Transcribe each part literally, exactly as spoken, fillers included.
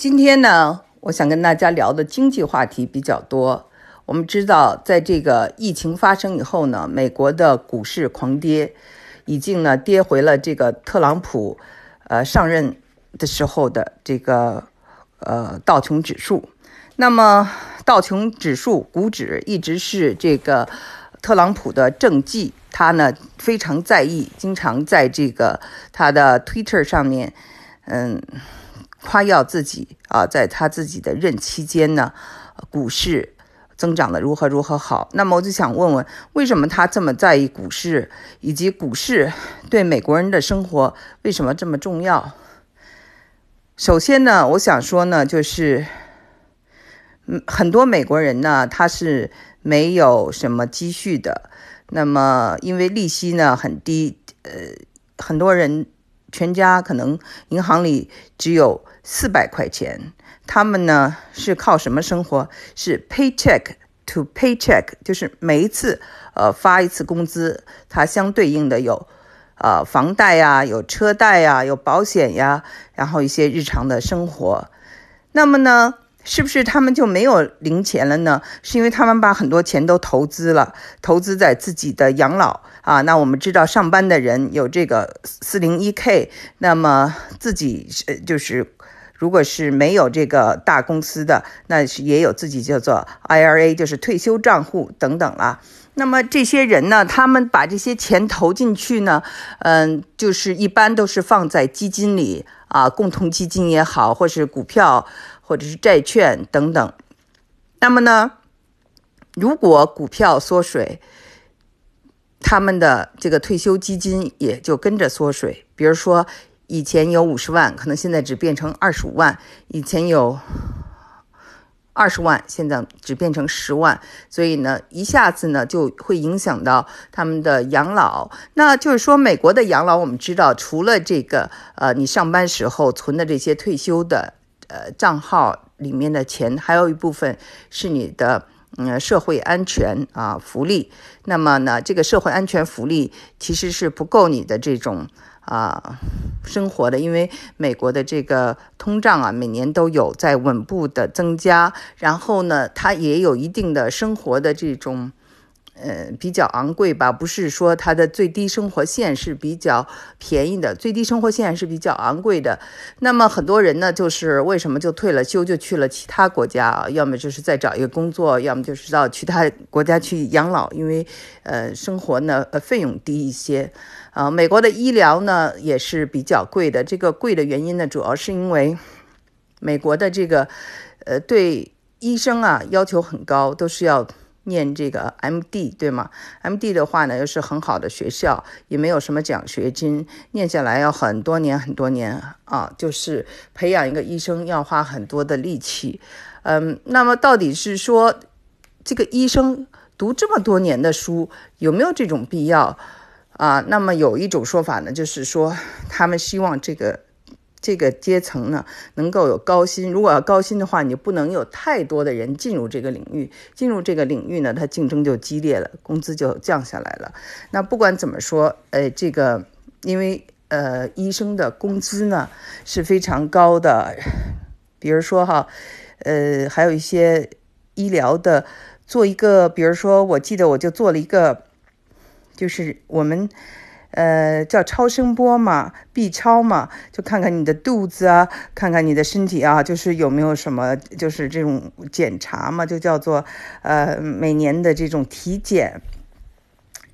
今天呢，我想跟大家聊的经济话题比较多。我们知道，在这个疫情发生以后呢，美国的股市狂跌，已经呢跌回了这个特朗普呃上任的时候的这个呃道琼指数。那么道琼指数股指一直是这个特朗普的政绩，他呢非常在意，经常在这个他的 Twitter 上面，嗯。夸耀自己啊，在他自己的任期间呢，股市增长的如何如何好。那么我就想问问，为什么他这么在意股市，以及股市对美国人的生活为什么这么重要？首先呢，我想说呢，就是很多美国人呢，他是没有什么积蓄的，那么因为利息呢很低，呃，很多人全家可能银行里只有四百块钱，他们呢是靠什么生活？是 paycheck to paycheck， 就是每一次呃发一次工资，它相对应的有呃房贷呀，有车贷呀，有保险呀，然后一些日常的生活。那么呢，是不是他们就没有零钱了呢？是因为他们把很多钱都投资了，投资在自己的养老啊。那我们知道上班的人有这个 四零一K， 那么自己就是如果是没有这个大公司的，那也有自己叫做 I R A， 就是退休账户等等啦。那么这些人呢，他们把这些钱投进去呢，嗯，就是一般都是放在基金里啊，共同基金也好，或是股票，或者是债券等等。那么呢，如果股票缩水，他们的这个退休基金也就跟着缩水。比如说，以前有五十万，可能现在只变成二十五万；以前有二十万，现在只变成十万。所以呢，一下子呢就会影响到他们的养老。那就是说，美国的养老我们知道，除了这个呃，你上班时候存的这些退休的呃，账号里面的钱，还有一部分是你的嗯社会安全啊福利。那么呢，这个社会安全福利其实是不够你的这种啊生活的，因为美国的这个通胀啊每年都有在稳步的增加，然后呢，它也有一定的生活的这种呃比较昂贵吧，不是说它的最低生活线是比较便宜的，最低生活线是比较昂贵的。那么很多人呢，就是为什么就退了休就去了其他国家啊，要么就是再找一个工作，要么就是到其他国家去养老，因为呃生活呢呃费用低一些啊、呃。美国的医疗呢也是比较贵的，这个贵的原因呢，主要是因为美国的这个呃对医生啊要求很高，都是要念这个 M D， 对吗？ M D 的话呢，又是很好的学校，也没有什么奖学金，念下来要很多年很多年啊，就是培养一个医生要花很多的力气。嗯，那么到底是说这个医生读这么多年的书有没有这种必要啊？那么有一种说法呢，就是说他们希望这个这个阶层呢能够有高薪，如果要高薪的话，你不能有太多的人进入这个领域，进入这个领域呢，它竞争就激烈了，工资就降下来了。那不管怎么说，呃，这个因为呃医生的工资呢是非常高的，比如说哈，呃，还有一些医疗的，做一个，比如说我记得我就做了一个，就是我们。呃，叫超声波嘛 ，B 超嘛，就看看你的肚子啊，看看你的身体啊，就是有没有什么，就是这种检查嘛，就叫做呃每年的这种体检。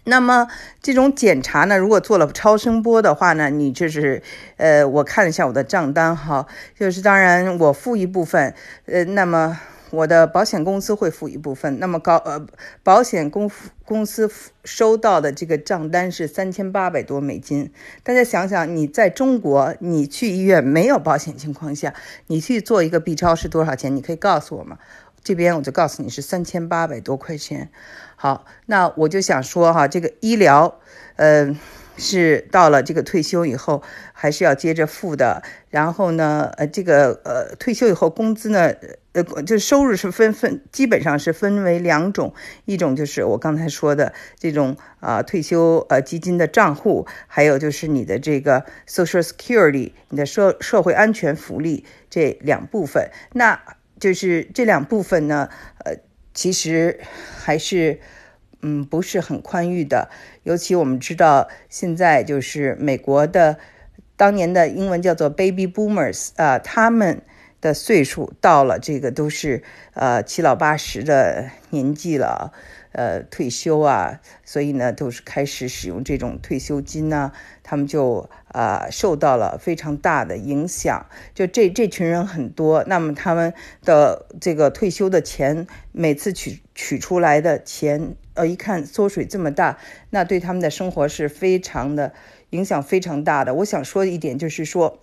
那么这种检查呢，如果做了超声波的话呢，你就是呃，我看一下我的账单哈，就是当然我付一部分，呃，那么。我的保险公司会付一部分，那么高呃，保险公公司收到的这个账单是三千八百多美金。大家想想，你在中国，你去医院没有保险情况下，你去做一个 B 超是多少钱？你可以告诉我吗？这边我就告诉你是三千八百多块钱。好，那我就想说哈，这个医疗，呃，是到了这个退休以后还是要接着付的。然后呢，呃，这个呃退休以后工资呢，呃，就收入是分分基本上是分为两种，一种就是我刚才说的这种啊、呃、退休呃基金的账户，还有就是你的这个 Social Security， 你的社社会安全福利这两部分。那就是这两部分呢，呃，其实还是。嗯，不是很宽裕的，尤其我们知道现在就是美国的，当年的英文叫做 Baby Boomers 啊、呃，他们的岁数到了这个都是呃七老八十的年纪了，呃退休啊，所以呢都是开始使用这种退休金呢、啊，他们就啊、呃、受到了非常大的影响。就这这群人很多，那么他们的这个退休的钱，每次取取出来的钱。呃，一看缩水这么大，那对他们的生活是非常的影响非常大的。我想说一点就是说，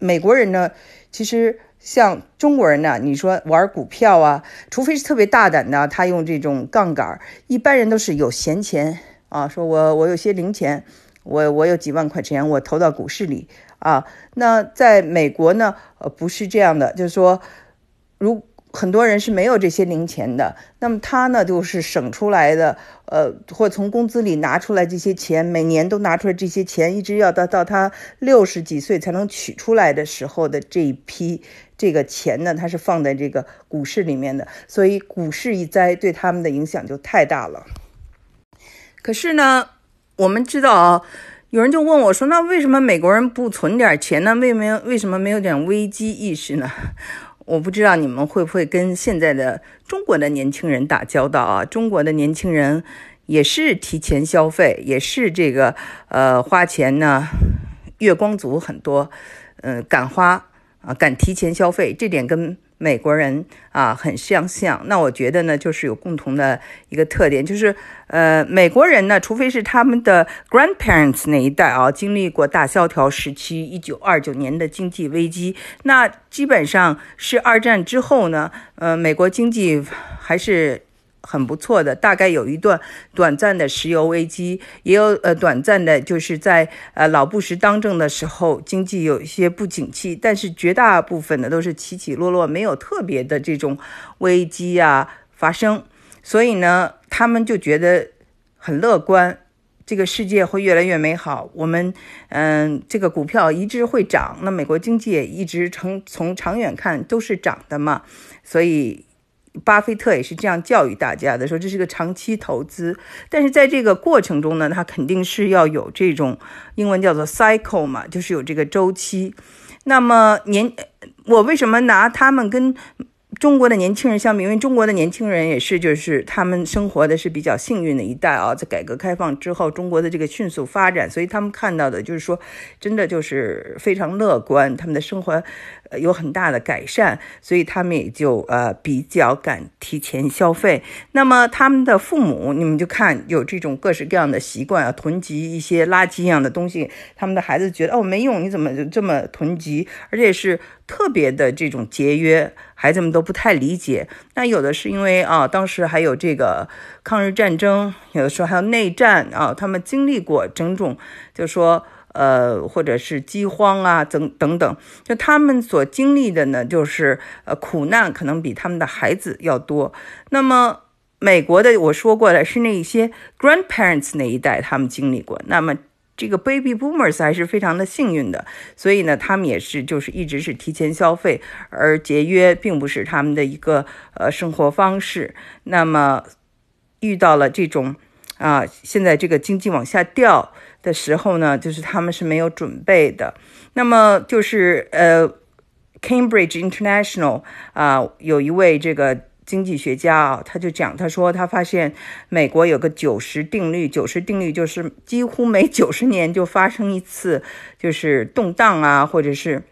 美国人呢，其实像中国人呢，你说玩股票啊，除非是特别大胆的，他用这种杠杆，一般人都是有闲钱啊，说我我有些零钱，我我有几万块钱，我投到股市里啊。那在美国呢，呃，不是这样的，就是说，如。很多人是没有这些零钱的，那么他呢就是省出来的，呃，或从工资里拿出来这些钱，每年都拿出来这些钱，一直要到到他六十几岁才能取出来的时候的这一批这个钱呢，他是放在这个股市里面的，所以股市一灾对他们的影响就太大了。可是呢，我们知道啊。有人就问我说，那为什么美国人不存点钱呢？为没有为什么没有点危机意识呢？我不知道你们会不会跟现在的中国的年轻人打交道啊？中国的年轻人也是提前消费，也是这个呃花钱呢，月光族很多，嗯、呃，敢花啊，敢提前消费，这点跟美国人啊很相像。那我觉得呢，就是有共同的一个特点，就是呃，美国人呢，除非是他们的 grandparents 那一代啊，经历过大萧条时期，一九二九年的经济危机，那基本上是二战之后呢，呃，美国经济还是。很不错的，大概有一段短暂的石油危机，也有呃短暂的，就是在呃老布什当政的时候，经济有一些不景气，但是绝大部分的都是起起落落，没有特别的这种危机啊发生，所以呢，他们就觉得很乐观，这个世界会越来越美好。我们嗯、呃，这个股票一直会涨，那美国经济也一直从从长远看都是涨的嘛，所以。巴菲特也是这样教育大家的，说这是个长期投资，但是在这个过程中呢，他肯定是要有这种英文叫做 cycle 嘛，就是有这个周期。那么年，我为什么拿他们跟中国的年轻人相比？因为中国的年轻人也是，就是他们生活的是比较幸运的一代啊，在改革开放之后，中国的这个迅速发展，所以他们看到的就是说，真的就是非常乐观，他们的生活。有很大的改善，所以他们也就呃比较敢提前消费。那么他们的父母，你们就看有这种各式各样的习惯啊，囤积一些垃圾一样的东西，他们的孩子觉得哦没用，你怎么就这么囤积？而且是特别的这种节约，孩子们都不太理解。那有的是因为啊，当时还有这个抗日战争，有的时候还有内战啊，他们经历过种种，就说。呃，或者是饥荒啊，等等等，就他们所经历的呢，就是呃苦难可能比他们的孩子要多。那么美国的我说过了，是那些 grandparents 那一代他们经历过。那么这个 baby boomers 还是非常的幸运的，所以呢，他们也是就是一直是提前消费，而节约并不是他们的一个呃生活方式。那么遇到了这种啊、呃，现在这个经济往下掉。的时候呢，就是他们是没有准备的。那么就是呃 ，Cambridge International 啊、呃，有一位这个经济学家啊，他就讲，他说他发现美国有个九十定律，九十定律就是几乎每九十年就发生一次，就是动荡啊，或者是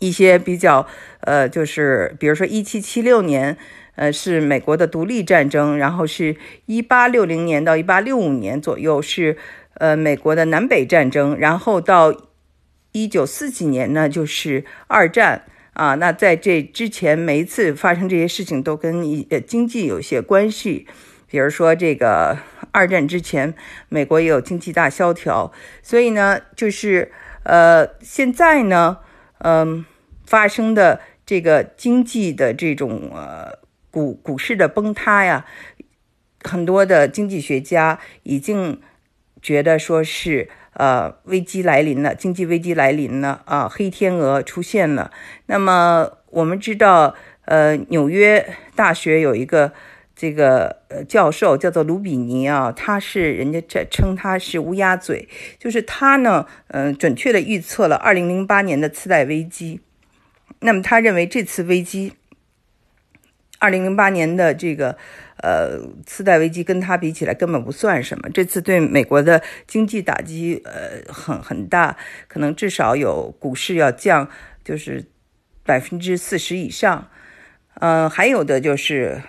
一些比较呃，就是比如说一七七六年。呃，是美国的独立战争，然后是一八六零年到一八六五年左右是呃美国的南北战争，然后到一九四几年呢就是二战啊。那在这之前，每一次发生这些事情都跟呃经济有些关系。比如说这个二战之前，美国也有经济大萧条，所以呢，就是呃，现在呢，嗯、呃，发生的这个经济的这种呃股股市的崩塌呀，很多的经济学家已经觉得说是呃危机来临了，经济危机来临了啊，黑天鹅出现了。那么我们知道，呃，纽约大学有一个这个教授叫做卢比尼啊，他是人家称他是乌鸦嘴，就是他呢，嗯、呃，准确的预测了二零零八年的次贷危机。那么他认为这次危机，二零零八年的这个呃次贷危机跟他比起来根本不算什么，这次对美国的经济打击呃很很大，可能至少有股市要降就是百分之四十以上，嗯、呃，还有的就是。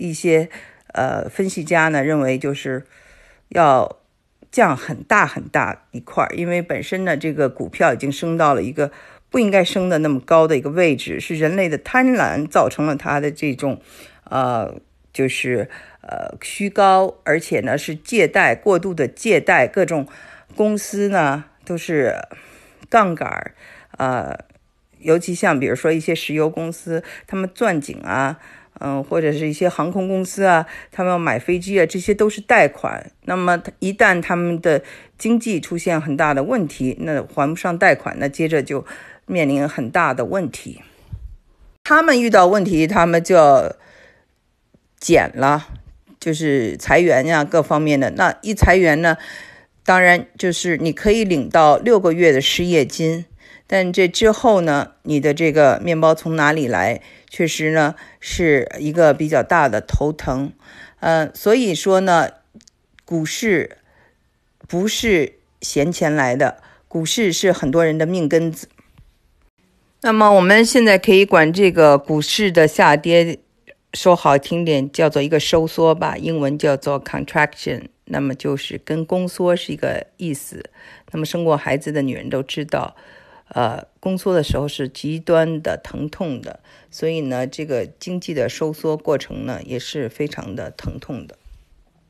一些呃分析家呢认为就是要降很大很大一块，因为本身呢这个股票已经升到了一个不应该升的那么高的一个位置，是人类的贪婪造成了它的这种呃就是呃虚高，而且呢是借贷过度的借贷，各种公司呢都是杠杆呃，尤其像比如说一些石油公司，他们钻井啊。嗯，或者是一些航空公司啊，他们要买飞机啊，这些都是贷款。那么一旦他们的经济出现很大的问题，那还不上贷款，那接着就面临很大的问题。他们遇到问题，他们就要减了，就是裁员呀、啊，各方面的。那一裁员呢，当然就是你可以领到六个月的失业金。但这之后呢，你的这个面包从哪里来，确实呢是一个比较大的头疼。呃，所以说呢，股市不是闲钱来的，股市是很多人的命根子。那么我们现在可以管这个股市的下跌，说好听点叫做一个收缩吧，英文叫做 contraction。那么就是跟宫缩是一个意思。那么生过孩子的女人都知道。呃，宫缩的时候是极端的疼痛的，所以呢，这个经济的收缩过程呢，也是非常的疼痛的。